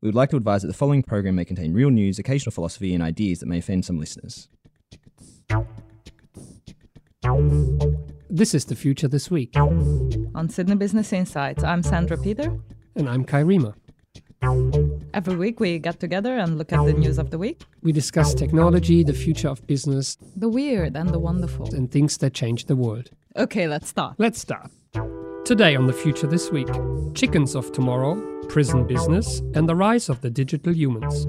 We would like to advise that the following program may contain real news, occasional philosophy, and ideas that may offend some listeners. This is The Future This Week. On Sydney Business Insights, I'm Sandra Peter. And I'm Kai Riemer. Every week we get together and look at the news of the week. We discuss technology, the future of business, the weird and the wonderful, and things that change the world. Okay, let's start. Today on The Future This Week, chickens of tomorrow, prison business, and the rise of the digital humans.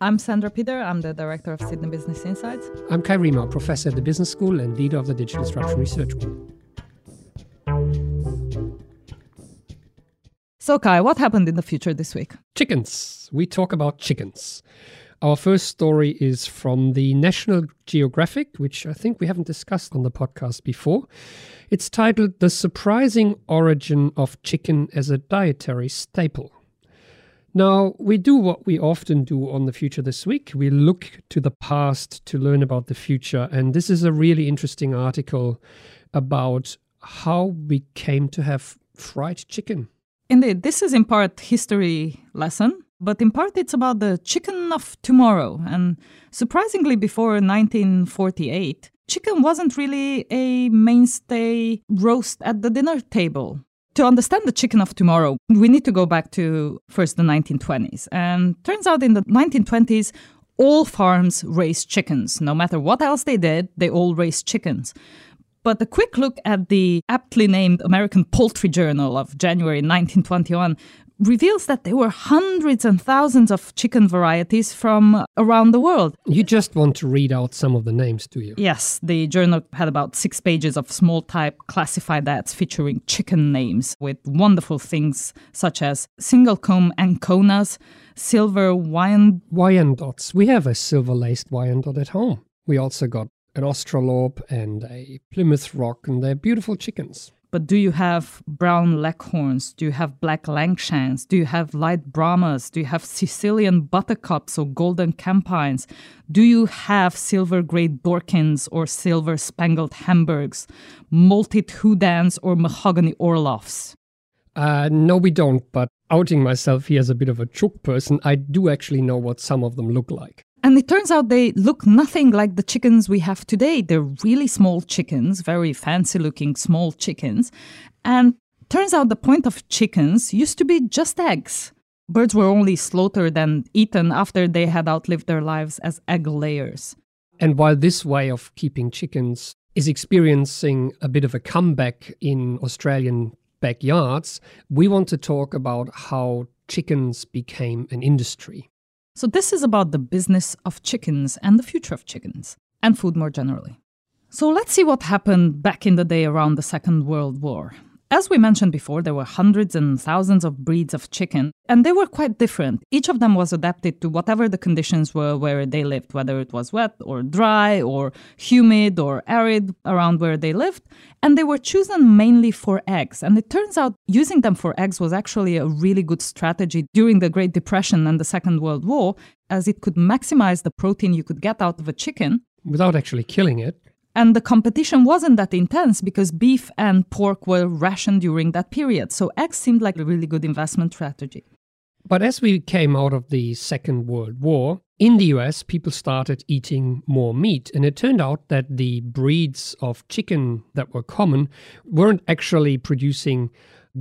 I'm Sandra Peter, I'm the director of Sydney Business Insights. I'm Kai Riemer, professor at the business school and leader of the Digital Disruption Research Group. So Kai, what happened in The Future This Week? Chickens. We talk about chickens. Our first story is from the National Geographic, which I think we haven't discussed on the podcast before. It's titled The Surprising Origin of Chicken as a Dietary Staple. Now, we do what we often do on The Future This Week. We look to the past to learn about the future. And this is a really interesting article about how we came to have fried chicken. Indeed, this is in part history lesson, but in part it's about the chicken of tomorrow. And surprisingly, before 1948, chicken wasn't really a mainstay roast at the dinner table. To understand the chicken of tomorrow, we need to go back to first the 1920s. And turns out in the 1920s, all farms raised chickens. No matter what else they did, they all raised chickens. But a quick look at the aptly named American Poultry Journal of January 1921 reveals that there were hundreds and thousands of chicken varieties from around the world. You just want to read out some of the names, do you? Yes, the journal had about 6 pages of small type classified ads featuring chicken names with wonderful things such as single comb Anconas, silver Wyandots. We have a silver laced Wyandot at home. We also got an Australorp and a Plymouth Rock, and they're beautiful chickens. But do you have brown leghorns? Do you have black langshans? Do you have light brahmas? Do you have Sicilian buttercups or golden campines? Do you have silver greyed dorkings or silver spangled hamburgs, molted houdans or mahogany orloffs? No, we don't, but outing myself here as a bit of a chook person, I do actually know what some of them look like. And it turns out they look nothing like the chickens we have today. They're really small chickens, very fancy-looking small chickens. And turns out the point of chickens used to be just eggs. Birds were only slaughtered and eaten after they had outlived their lives as egg layers. And while this way of keeping chickens is experiencing a bit of a comeback in Australian backyards, we want to talk about how chickens became an industry. So this is about the business of chickens and the future of chickens and food more generally. So let's see what happened back in the day around the Second World War. As we mentioned before, there were hundreds and thousands of breeds of chicken, and they were quite different. Each of them was adapted to whatever the conditions were where they lived, whether it was wet or dry or humid or arid around where they lived. And they were chosen mainly for eggs. And it turns out using them for eggs was actually a really good strategy during the Great Depression and the Second World War, as it could maximize the protein you could get out of a chicken. Without actually killing it. And the competition wasn't that intense because beef and pork were rationed during that period. So eggs seemed like a really good investment strategy. But as we came out of the Second World War, in the US, people started eating more meat. And it turned out that the breeds of chicken that were common weren't actually producing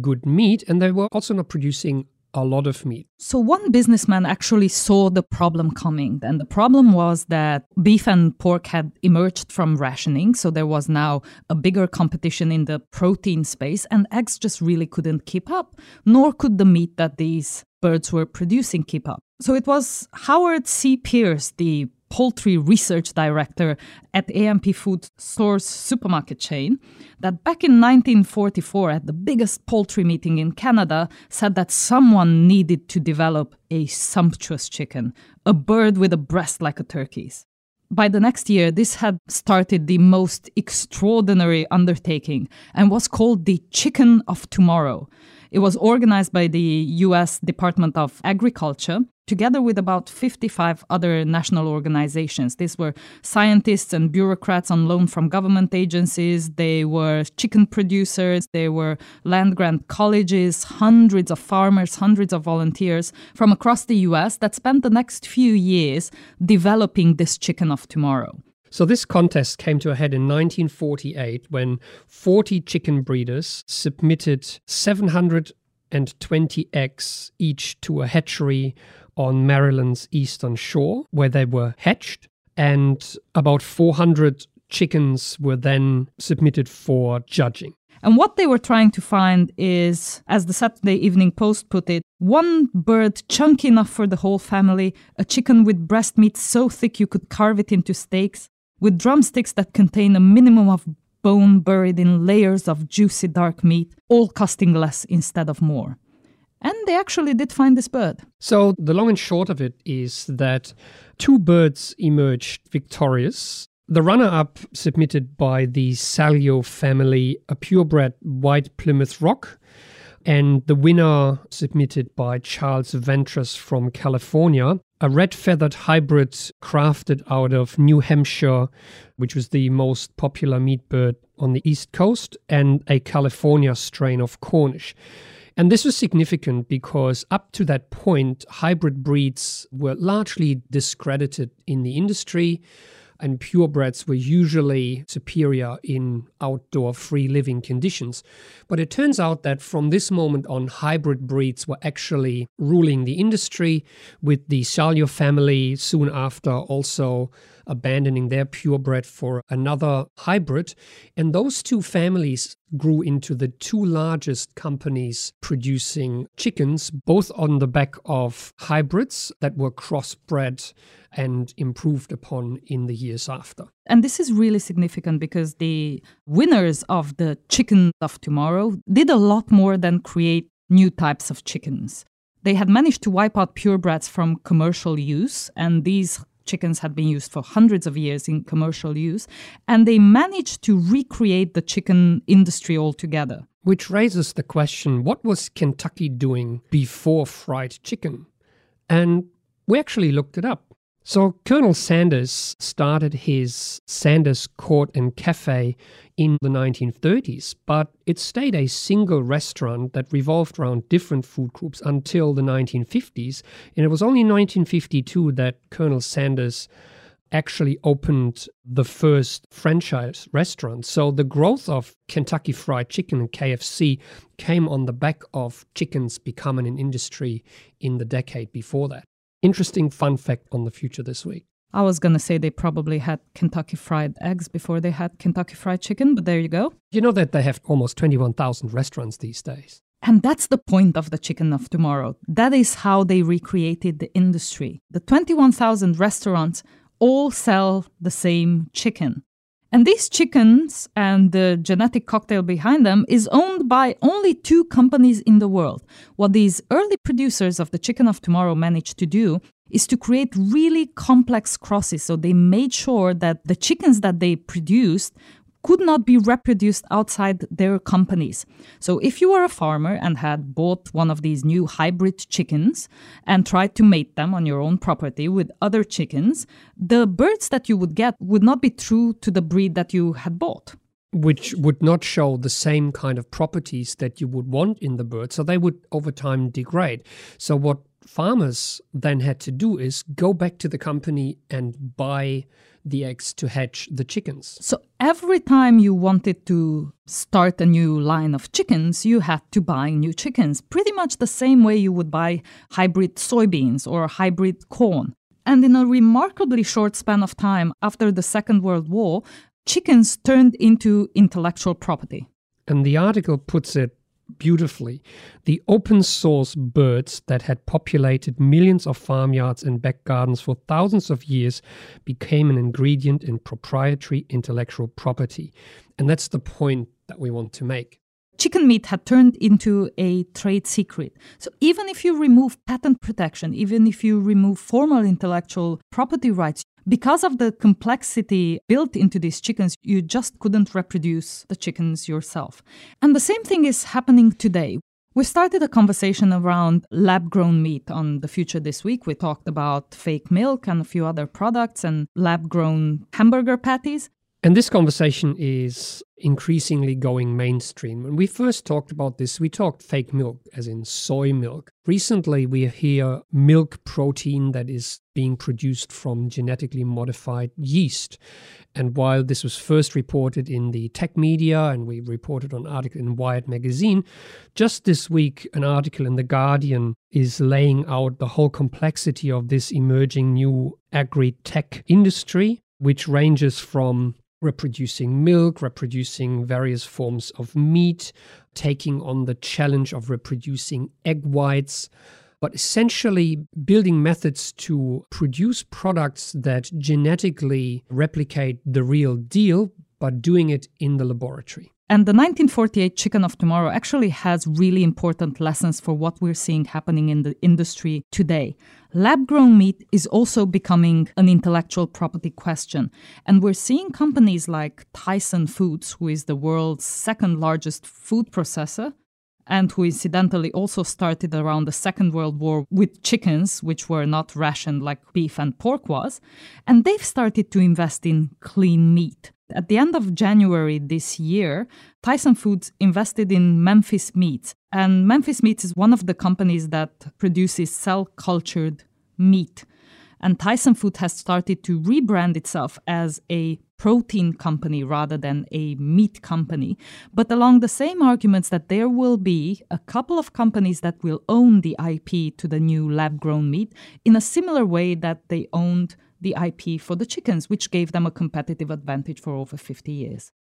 good meat. And they were also not producing a lot of meat. So one businessman actually saw the problem coming. And the problem was that beef and pork had emerged from rationing. So there was now a bigger competition in the protein space. And eggs just really couldn't keep up, nor could the meat that these birds were producing keep up. So it was Howard C. Pierce, the poultry research director at A&P Food Source supermarket chain, that back in 1944 at the biggest poultry meeting in Canada said that someone needed to develop a sumptuous chicken, a bird with a breast like a turkey's. By the next year, this had started the most extraordinary undertaking and was called the Chicken of Tomorrow. It was organized by the U.S. Department of Agriculture, together with about 55 other national organizations. These were scientists and bureaucrats on loan from government agencies. They were chicken producers. They were land-grant colleges, hundreds of farmers, hundreds of volunteers from across the U.S. that spent the next few years developing this Chicken of Tomorrow. So this contest came to a head in 1948 when 40 chicken breeders submitted 720 eggs each to a hatchery on Maryland's eastern shore, where they were hatched, and about 400 chickens were then submitted for judging. And what they were trying to find is, as the Saturday Evening Post put it, one bird chunky enough for the whole family, a chicken with breast meat so thick you could carve it into steaks, with drumsticks that contain a minimum of bone buried in layers of juicy dark meat, all costing less instead of more. And they actually did find this bird. So the long and short of it is that two birds emerged victorious. The runner-up submitted by the Salio family, a purebred white Plymouth Rock, and the winner submitted by Charles Ventris from California, a red-feathered hybrid crafted out of New Hampshire, which was the most popular meat bird on the East Coast, and a California strain of Cornish. And this was significant because up to that point, hybrid breeds were largely discredited in the industry, and purebreds were usually superior in outdoor free living conditions. But it turns out that from this moment on, hybrid breeds were actually ruling the industry, with the Salio family soon after also abandoning their purebred for another hybrid. And those two families grew into the two largest companies producing chickens, both on the back of hybrids that were crossbred and improved upon in the years after. And this is really significant because the winners of the Chicken of Tomorrow did a lot more than create new types of chickens. They had managed to wipe out purebreds from commercial use, and these chickens had been used for hundreds of years in commercial use, and they managed to recreate the chicken industry altogether. Which raises the question, what was Kentucky doing before fried chicken? And we actually looked it up. So Colonel Sanders started his Sanders Court and Cafe in the 1930s, but it stayed a single restaurant that revolved around different food groups until the 1950s. And it was only in 1952 that Colonel Sanders actually opened the first franchise restaurant. So the growth of Kentucky Fried Chicken and KFC came on the back of chickens becoming an industry in the decade before that. Interesting fun fact on the future this week. I was going to say they probably had Kentucky Fried Eggs before they had Kentucky Fried Chicken, but there you go. You know that they have almost 21,000 restaurants these days. And that's the point of the Chicken of Tomorrow. That is how they recreated the industry. The 21,000 restaurants all sell the same chicken. And these chickens and the genetic cocktail behind them is owned by only two companies in the world. What these early producers of the Chicken of Tomorrow managed to do is to create really complex crosses. So they made sure that the chickens that they produced could not be reproduced outside their companies. So if you were a farmer and had bought one of these new hybrid chickens and tried to mate them on your own property with other chickens, the birds that you would get would not be true to the breed that you had bought. Which would not show the same kind of properties that you would want in the bird. So they would over time degrade. So what farmers then had to do is go back to the company and buy the eggs to hatch the chickens. So every time you wanted to start a new line of chickens, you had to buy new chickens, pretty much the same way you would buy hybrid soybeans or hybrid corn. And in a remarkably short span of time after the Second World War, chickens turned into intellectual property. And the article puts it beautifully. The open source birds that had populated millions of farmyards and back gardens for thousands of years became an ingredient in proprietary intellectual property. And that's the point that we want to make. Chicken meat had turned into a trade secret. So even if you remove patent protection, even if you remove formal intellectual property rights, because of the complexity built into these chickens, you just couldn't reproduce the chickens yourself. And the same thing is happening today. We started a conversation around lab-grown meat on The Future this week. We talked about fake milk and a few other products and lab-grown hamburger patties. And this conversation is increasingly going mainstream. When we first talked about this, we talked fake milk, as in soy milk. Recently, we hear milk protein that is being produced from genetically modified yeast. And while this was first reported in the tech media, and we reported on an article in Wired magazine, just this week, an article in The Guardian is laying out the whole complexity of this emerging new agri-tech industry, which ranges from reproducing milk, reproducing various forms of meat, taking on the challenge of reproducing egg whites, but essentially building methods to produce products that genetically replicate the real deal, but doing it in the laboratory. And the 1948 Chicken of Tomorrow actually has really important lessons for what we're seeing happening in the industry today. Lab-grown meat is also becoming an intellectual property question. And we're seeing companies like Tyson Foods, who is the world's second largest food processor, and who incidentally also started around the Second World War with chickens, which were not rationed like beef and pork was, and they've started to invest in clean meat. At the end of January this year, Tyson Foods invested in Memphis Meats. And Memphis Meats is one of the companies that produces cell-cultured meat. And Tyson Foods has started to rebrand itself as a protein company rather than a meat company. But along the same arguments that there will be a couple of companies that will own the IP to the new lab-grown meat in a similar way that they owned the IP for the chickens, which gave them a competitive advantage for over 50 years.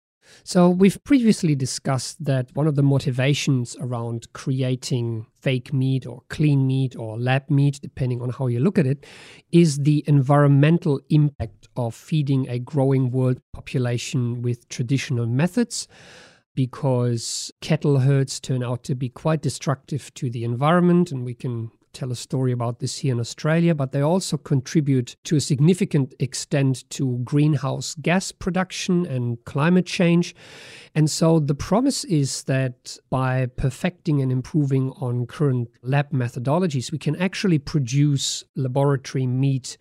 So we've previously discussed that one of the motivations around creating fake meat or clean meat or lab meat, depending on how you look at it, is the environmental impact of feeding a growing world population with traditional methods, because cattle herds turn out to be quite destructive to the environment, and we can tell a story about this here in Australia, but they also contribute to a significant extent to greenhouse gas production and climate change. And so the promise is that by perfecting and improving on current lab methodologies, we can actually produce laboratory meat,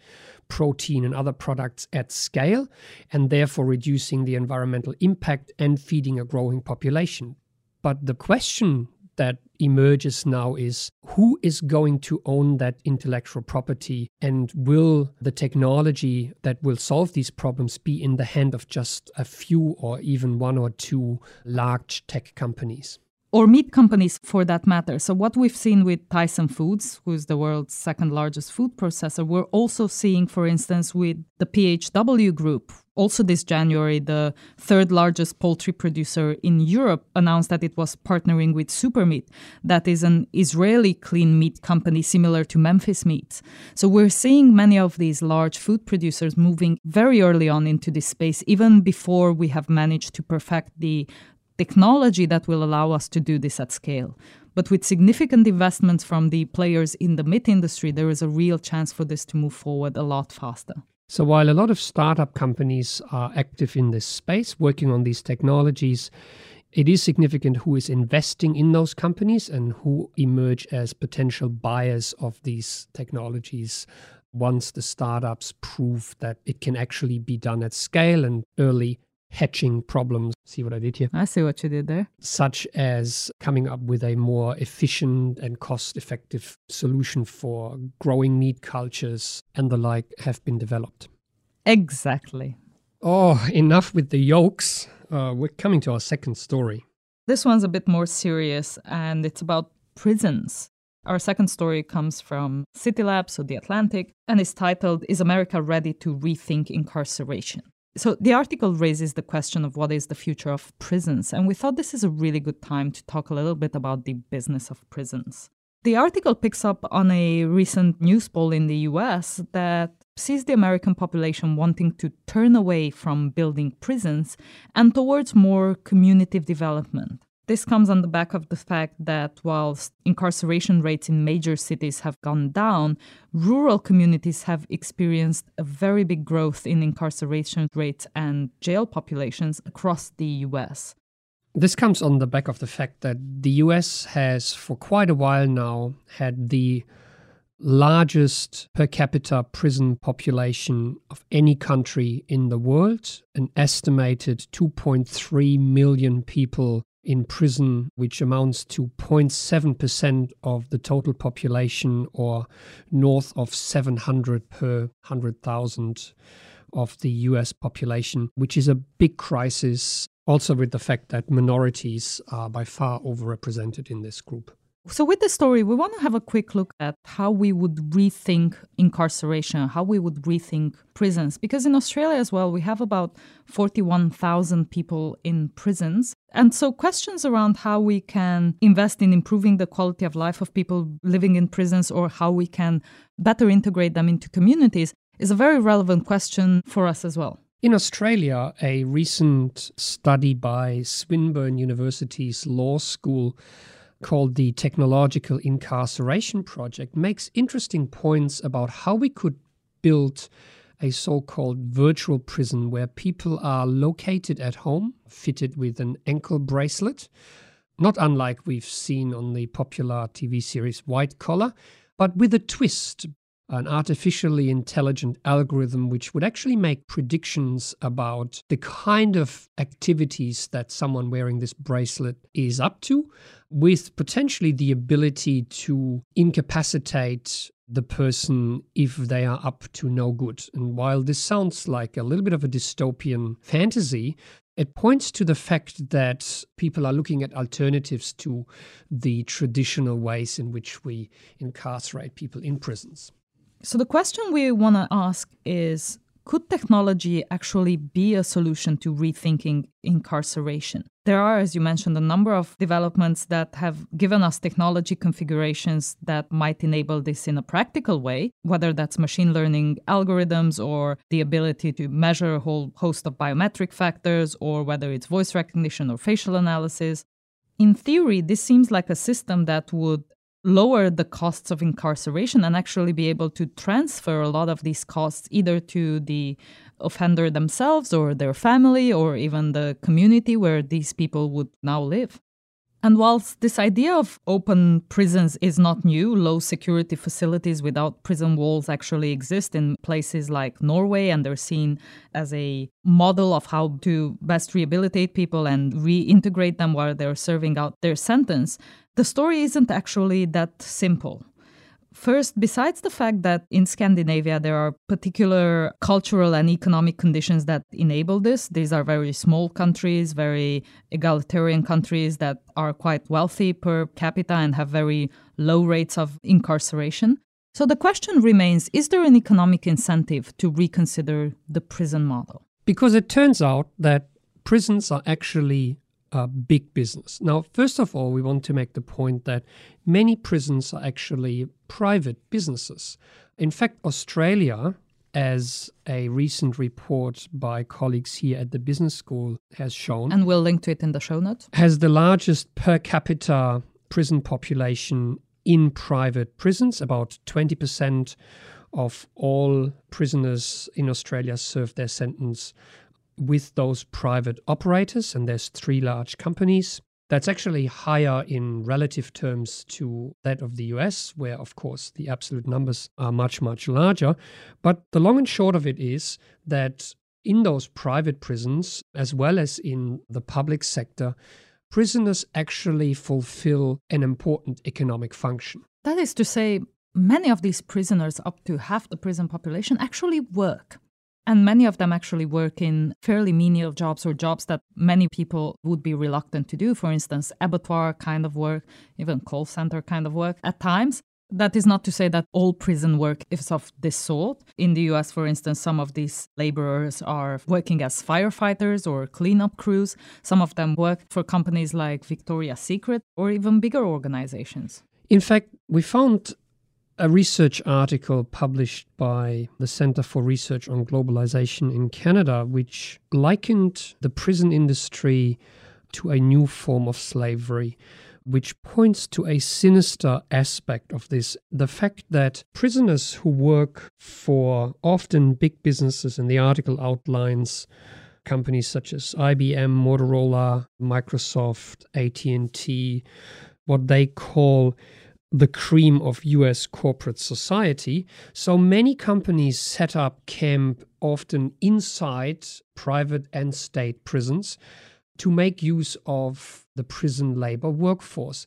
protein and other products at scale, and therefore reducing the environmental impact and feeding a growing population. But the question that emerges now is, who is going to own that intellectual property, and will the technology that will solve these problems be in the hand of just a few or even one or two large tech companies? Or meat companies for that matter. So what we've seen with Tyson Foods, who is the world's second largest food processor, we're also seeing, for instance, with the PHW Group. Also this January, the third largest poultry producer in Europe announced that it was partnering with Supermeat, that is an Israeli clean meat company similar to Memphis Meats. So we're seeing many of these large food producers moving very early on into this space, even before we have managed to perfect the technology that will allow us to do this at scale. But with significant investments from the players in the meat industry, there is a real chance for this to move forward a lot faster. So while a lot of startup companies are active in this space, working on these technologies, it is significant who is investing in those companies and who emerge as potential buyers of these technologies once the startups prove that it can actually be done at scale and early hatching problems. See what I did here? I see what you did there. Such as coming up with a more efficient and cost-effective solution for growing meat cultures and the like have been developed. Exactly. Oh, enough with the yolks. We're coming to our second story. This one's a bit more serious, and it's about prisons. Our second story comes from CityLab, so The Atlantic, and is titled, Is America Ready to Rethink Incarceration? So the article raises the question of what is the future of prisons, and we thought this is a really good time to talk a little bit about the business of prisons. The article picks up on a recent news poll in the US that sees the American population wanting to turn away from building prisons and towards more community development. This comes on the back of the fact that whilst incarceration rates in major cities have gone down, rural communities have experienced a very big growth in incarceration rates and jail populations across the US. This comes on the back of the fact that the US has for quite a while now had the largest per capita prison population of any country in the world, an estimated 2.3 million people in prison, which amounts to 0.7% of the total population, or north of 700 per 100,000 of the US population, which is a big crisis, also with the fact that minorities are by far overrepresented in this group. So with the story, we want to have a quick look at how we would rethink incarceration, how we would rethink prisons. Because in Australia as well, we have about 41,000 people in prisons. And so questions around how we can invest in improving the quality of life of people living in prisons, or how we can better integrate them into communities, is a very relevant question for us as well. In Australia, a recent study by Swinburne University's law school called the Technological Incarceration Project makes interesting points about how we could build a so-called virtual prison where people are located at home, fitted with an ankle bracelet, not unlike we've seen on the popular TV series White Collar, but with a twist, an artificially intelligent algorithm which would actually make predictions about the kind of activities that someone wearing this bracelet is up to, with potentially the ability to incapacitate the person if they are up to no good. And while this sounds like a little bit of a dystopian fantasy, it points to the fact that people are looking at alternatives to the traditional ways in which we incarcerate people in prisons. So the question we want to ask is, could technology actually be a solution to rethinking incarceration? There are, as you mentioned, a number of developments that have given us technology configurations that might enable this in a practical way, whether that's machine learning algorithms or the ability to measure a whole host of biometric factors, or whether it's voice recognition or facial analysis. In theory, this seems like a system that would lower the costs of incarceration and actually be able to transfer a lot of these costs either to the offender themselves or their family or even the community where these people would now live. And whilst this idea of open prisons is not new, low security facilities without prison walls actually exist in places like Norway, and they're seen as a model of how to best rehabilitate people and reintegrate them while they're serving out their sentence, the story isn't actually that simple. First, besides the fact that in Scandinavia there are particular cultural and economic conditions that enable this, these are very small countries, very egalitarian countries that are quite wealthy per capita and have very low rates of incarceration. So the question remains, is there an economic incentive to reconsider the prison model? Because it turns out that prisons are actually big business. Now, first of all, we want to make the point that many prisons are actually private businesses. In fact, Australia, as a recent report by colleagues here at the business school has shown, and we'll link to it in the show notes, has the largest per capita prison population in private prisons. About 20% of all prisoners in Australia serve their sentence with those private operators, and there's three large companies. That's actually higher in relative terms to that of the US, where, of course, the absolute numbers are much, much larger. But the long and short of it is that in those private prisons, as well as in the public sector, prisoners actually fulfill an important economic function. That is to say, many of these prisoners, up to half the prison population, actually work. And many of them actually work in fairly menial jobs or jobs that many people would be reluctant to do. For instance, abattoir kind of work, even call center kind of work at times. That is not to say that all prison work is of this sort. In the US, for instance, some of these laborers are working as firefighters or cleanup crews. Some of them work for companies like Victoria's Secret or even bigger organizations. In fact, we found a research article published by the Center for Research on Globalization in Canada, which likened the prison industry to a new form of slavery, which points to a sinister aspect of this. The fact that prisoners who work for often big businesses, and the article outlines companies such as IBM, Motorola, Microsoft, AT&T, what they call the cream of US corporate society. So many companies set up camp often inside private and state prisons to make use of the prison labor workforce.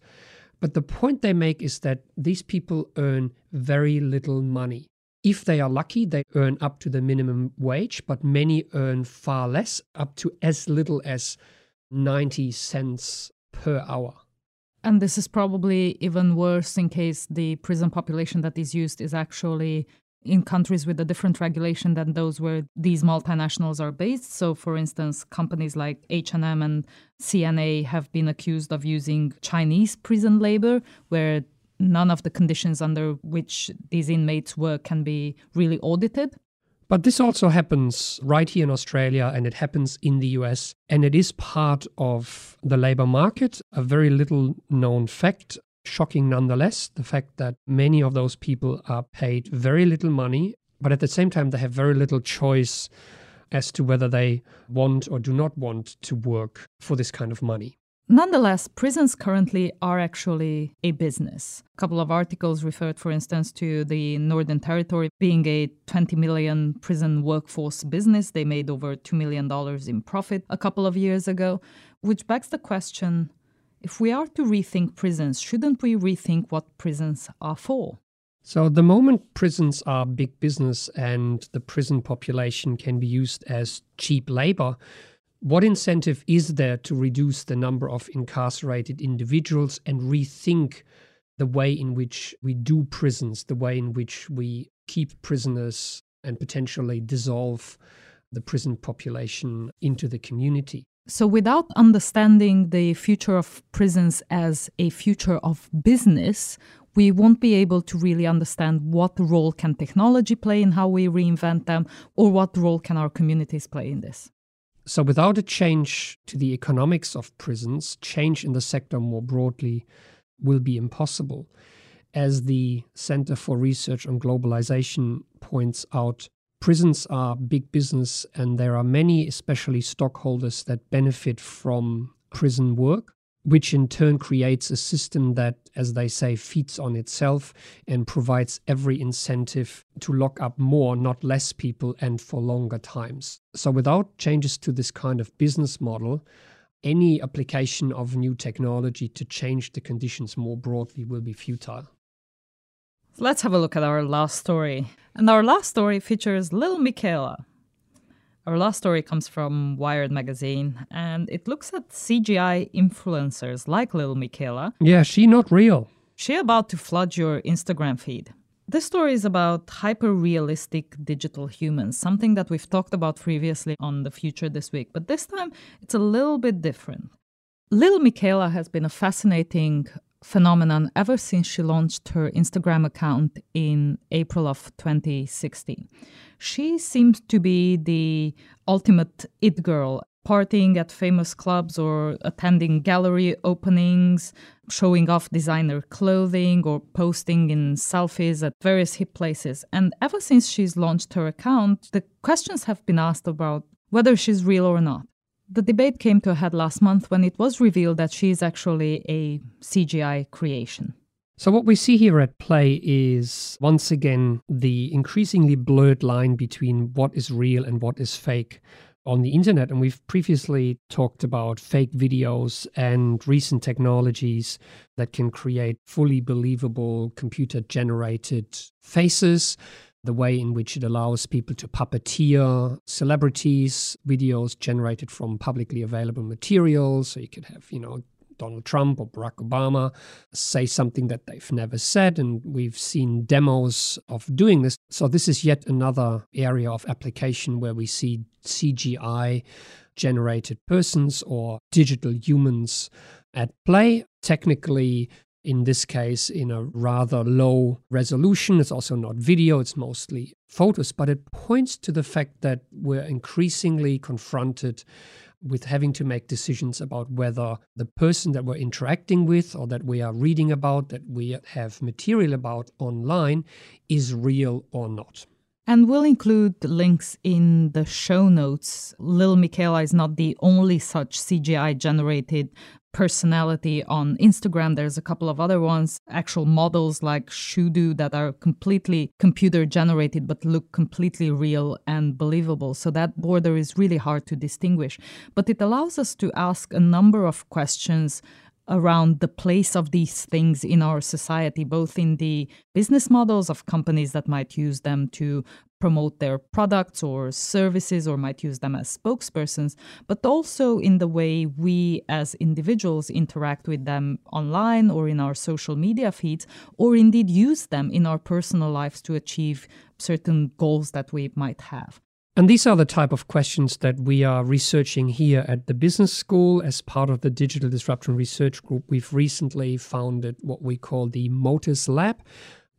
But the point they make is that these people earn very little money. If they are lucky, they earn up to the minimum wage, but many earn far less, up to as little as 90 cents per hour. And this is probably even worse in case the prison population that is used is actually in countries with a different regulation than those where these multinationals are based. So, for instance, companies like H&M and CNA have been accused of using Chinese prison labor, where none of the conditions under which these inmates work can be really audited. But this also happens right here in Australia, and it happens in the US, and it is part of the labor market, a very little known fact. Shocking nonetheless, the fact that many of those people are paid very little money, but at the same time they have very little choice as to whether they want or do not want to work for this kind of money. Nonetheless, prisons currently are actually a business. A couple of articles referred, for instance, to the Northern Territory being a 20 million prison workforce business. They made over $2 million in profit a couple of years ago, which begs the question, if we are to rethink prisons, shouldn't we rethink what prisons are for? So the moment prisons are big business and the prison population can be used as cheap labor, what incentive is there to reduce the number of incarcerated individuals and rethink the way in which we do prisons, the way in which we keep prisoners and potentially dissolve the prison population into the community? So without understanding the future of prisons as a future of business, we won't be able to really understand what role can technology play in how we reinvent them, or what role can our communities play in this. So without a change to the economics of prisons, change in the sector more broadly will be impossible. As the Center for Research on Globalization points out, prisons are big business and there are many, especially stockholders, that benefit from prison work, which in turn creates a system that, as they say, feeds on itself and provides every incentive to lock up more, not less people, and for longer times. So without changes to this kind of business model, any application of new technology to change the conditions more broadly will be futile. Let's have a look at our last story. And our last story features Lil Miquela. Our last story comes from Wired magazine, and it looks at CGI influencers like Lil Miquela. Yeah, she not real. She about to flood your Instagram feed. This story is about hyper-realistic digital humans, something that we've talked about previously on The Future This Week. But this time, it's a little bit different. Lil Miquela has been a fascinating phenomenon ever since she launched her Instagram account in April of 2016. She seems to be the ultimate it girl, partying at famous clubs or attending gallery openings, showing off designer clothing or posting in selfies at various hip places. And ever since she's launched her account, the questions have been asked about whether she's real or not. The debate came to a head last month when it was revealed that she is actually a CGI creation. So what we see here at play is, once again, the increasingly blurred line between what is real and what is fake on the internet. And we've previously talked about fake videos and recent technologies that can create fully believable computer-generated faces, the way in which it allows people to puppeteer celebrities, videos generated from publicly available materials. So you could have, Donald Trump or Barack Obama say something that they've never said. And we've seen demos of doing this. So this is yet another area of application where we see CGI-generated persons or digital humans at play. Technically, in this case, in a rather low resolution. It's also not video, it's mostly photos, but it points to the fact that we're increasingly confronted with having to make decisions about whether the person that we're interacting with or that we are reading about, that we have material about online, is real or not. And we'll include links in the show notes. Lil Miquela is not the only such CGI-generated personality on Instagram. There's a couple of other ones, actual models like Shudu that are completely computer-generated but look completely real and believable. So that border is really hard to distinguish. But it allows us to ask a number of questions around the place of these things in our society, both in the business models of companies that might use them to promote their products or services or might use them as spokespersons, but also in the way we as individuals interact with them online or in our social media feeds, or indeed use them in our personal lives to achieve certain goals that we might have. And these are the type of questions that we are researching here at the business school. As part of the Digital Disruption Research Group, we've recently founded what we call the Motus Lab,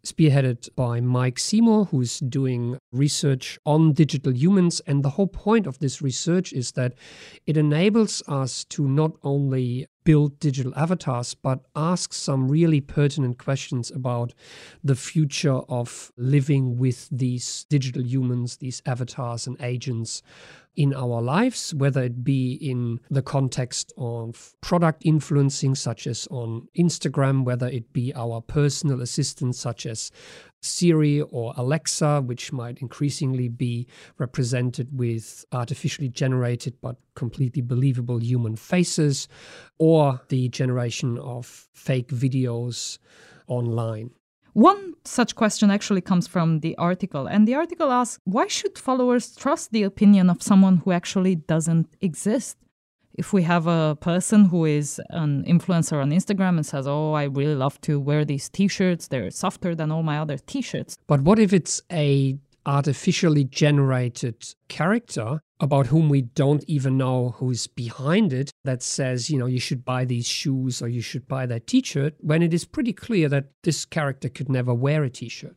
spearheaded by Mike Seymour, who's doing research on digital humans. And the whole point of this research is that it enables us to not only build digital avatars, but ask some really pertinent questions about the future of living with these digital humans, these avatars and agents in our lives, whether it be in the context of product influencing, such as on Instagram, whether it be our personal assistants, such as Siri or Alexa, which might increasingly be represented with artificially generated but completely believable human faces, or the generation of fake videos online. One such question actually comes from the article, and the article asks, why should followers trust the opinion of someone who actually doesn't exist? If we have a person who is an influencer on Instagram and says, oh, I really love to wear these T-shirts, they're softer than all my other T-shirts. But what if it's a artificially generated character about whom we don't even know who's behind it that says, you know, you should buy these shoes or you should buy that T-shirt, when it is pretty clear that this character could never wear a T-shirt?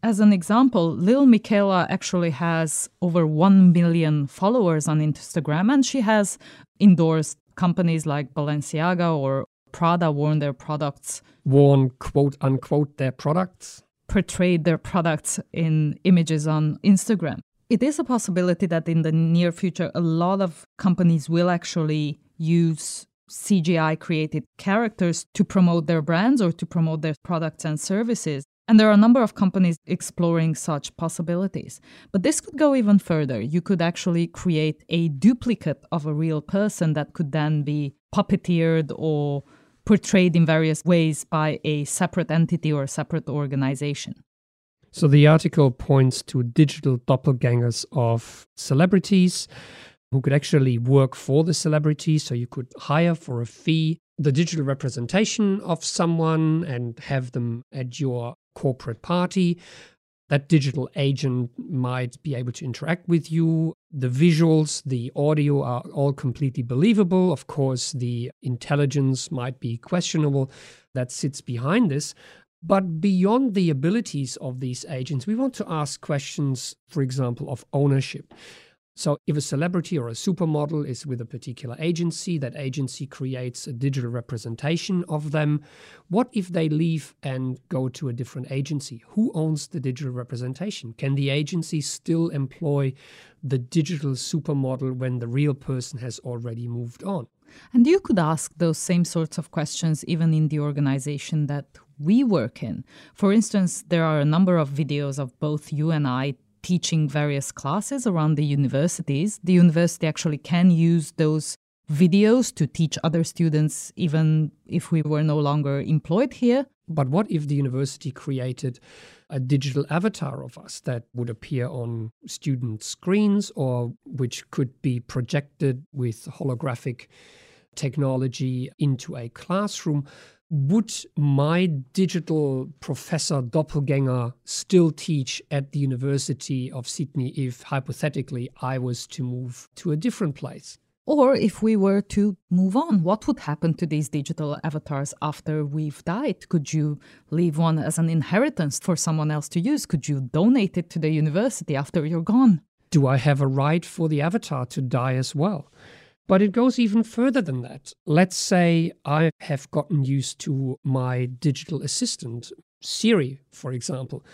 As an example, Lil Miquela actually has over 1 million followers on Instagram, and she has endorsed companies like Balenciaga or Prada, worn quote-unquote their products. Portrayed their products in images on Instagram. It is a possibility that in the near future, a lot of companies will actually use CGI-created characters to promote their brands or to promote their products and services. And there are a number of companies exploring such possibilities. But this could go even further. You could actually create a duplicate of a real person that could then be puppeteered or portrayed in various ways by a separate entity or a separate organization. So the article points to digital doppelgangers of celebrities who could actually work for the celebrity. So you could hire for a fee the digital representation of someone and have them at your corporate party. That digital agent might be able to interact with you. The visuals, the audio are all completely believable. Of course, the intelligence might be questionable that sits behind this. But beyond the abilities of these agents, we want to ask questions, for example, of ownership. So if a celebrity or a supermodel is with a particular agency, that agency creates a digital representation of them. What if they leave and go to a different agency? Who owns the digital representation? Can the agency still employ the digital supermodel when the real person has already moved on? And you could ask those same sorts of questions even in the organization that we work in. For instance, there are a number of videos of both you and I teaching various classes around the universities. The university actually can use those videos to teach other students, even if we were no longer employed here. But what if the university created a digital avatar of us that would appear on student screens or which could be projected with holographic technology into a classroom? Would my digital professor doppelganger still teach at the University of Sydney if, hypothetically, I was to move to a different place? Or if we were to move on, what would happen to these digital avatars after we've died? Could you leave one as an inheritance for someone else to use? Could you donate it to the university after you're gone? Do I have a right for the avatar to die as well? But it goes even further than that. Let's say I have gotten used to my digital assistant, Siri, for example.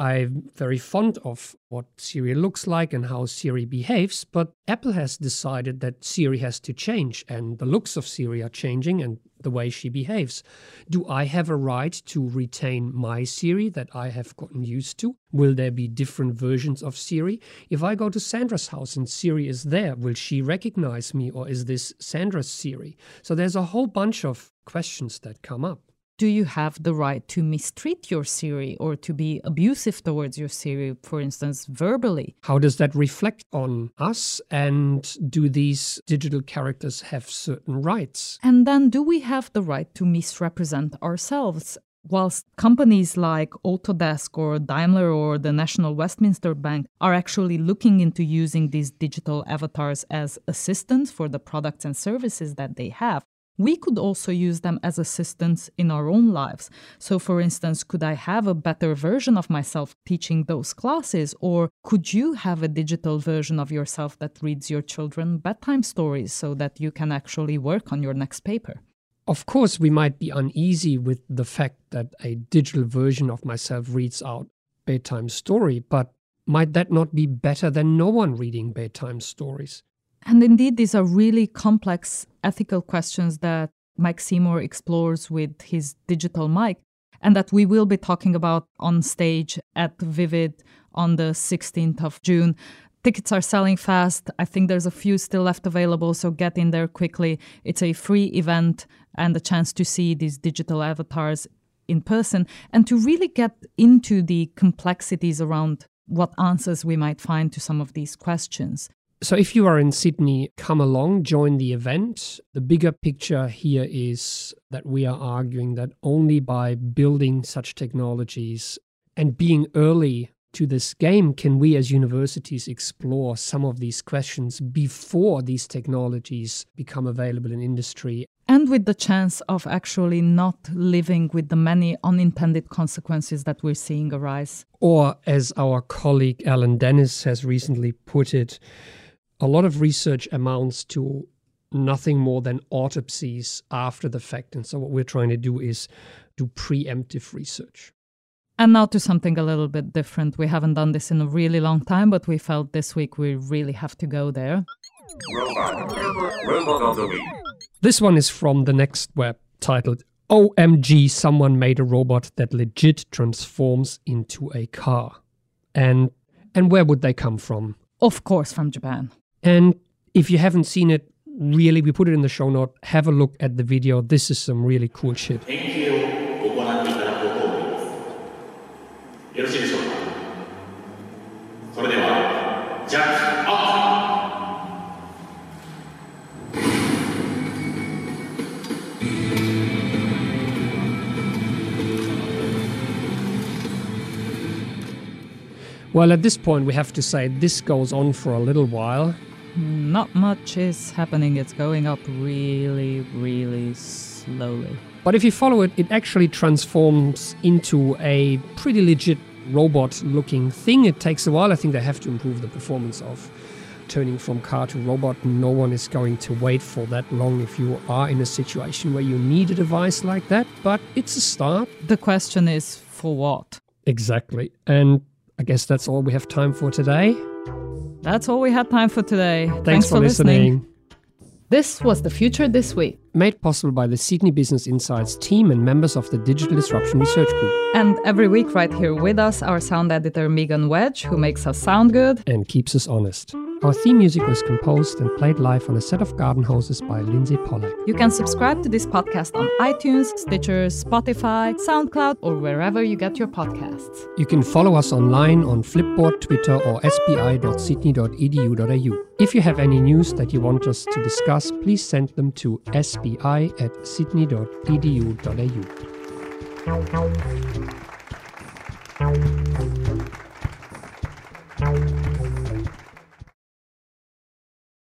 I'm very fond of what Siri looks like and how Siri behaves, but Apple has decided that Siri has to change, and the looks of Siri are changing and the way she behaves. Do I have a right to retain my Siri that I have gotten used to? Will there be different versions of Siri? If I go to Sandra's house and Siri is there, will she recognize me, or is this Sandra's Siri? So there's a whole bunch of questions that come up. Do you have the right to mistreat your Siri or to be abusive towards your Siri, for instance, verbally? How does that reflect on us? And do these digital characters have certain rights? And then do we have the right to misrepresent ourselves? Whilst companies like Autodesk or Daimler or the National Westminster Bank are actually looking into using these digital avatars as assistants for the products and services that they have, we could also use them as assistants in our own lives. So, for instance, could I have a better version of myself teaching those classes? Or could you have a digital version of yourself that reads your children bedtime stories so that you can actually work on your next paper? Of course, we might be uneasy with the fact that a digital version of myself reads out bedtime story, but might that not be better than no one reading bedtime stories? And indeed, these are really complex ethical questions that Mike Seymour explores with his Digital Mike, and that we will be talking about on stage at Vivid on the 16th of June. Tickets are selling fast. I think there's a few still left available, so get in there quickly. It's a free event and a chance to see these digital avatars in person and to really get into the complexities around what answers we might find to some of these questions. So if you are in Sydney, come along, join the event. The bigger picture here is that we are arguing that only by building such technologies and being early to this game can we as universities explore some of these questions before these technologies become available in industry. And with the chance of actually not living with the many unintended consequences that we're seeing arise. Or as our colleague Alan Dennis has recently put it, a lot of research amounts to nothing more than autopsies after the fact. And so what we're trying to do is do preemptive research. And now to something a little bit different. We haven't done this in a really long time, but we felt this week we really have to go there. Robot of the Week. This one is from The Next Web, titled, OMG, someone made a robot that legit transforms into a car. And where would they come from? Of course, from Japan. And if you haven't seen it, really, we put it in the show note. Have a look at the video. This is some really cool shit. Well, at this point, we have to say this goes on for a little while. Not much is happening. It's going up really, really slowly. But if you follow it, it actually transforms into a pretty legit robot-looking thing. It takes a while. I think they have to improve the performance of turning from car to robot. No one is going to wait for that long if you are in a situation where you need a device like that. But it's a start. The question is, for what? Exactly. And I guess that's all we have time for today. That's all we had time for today. Thanks for listening. This was The Future This Week. Made possible by the Sydney Business Insights team and members of the Digital Disruption Research Group. And every week right here with us, our sound editor Megan Wedge, who makes us sound good. And keeps us honest. Our theme music was composed and played live on a set of garden hoses by Lindsay Pollack. You can subscribe to this podcast on iTunes, Stitcher, Spotify, SoundCloud, or wherever you get your podcasts. You can follow us online on Flipboard, Twitter, or sbi.sydney.edu.au. If you have any news that you want us to discuss, please send them to sbi@sydney.edu.au.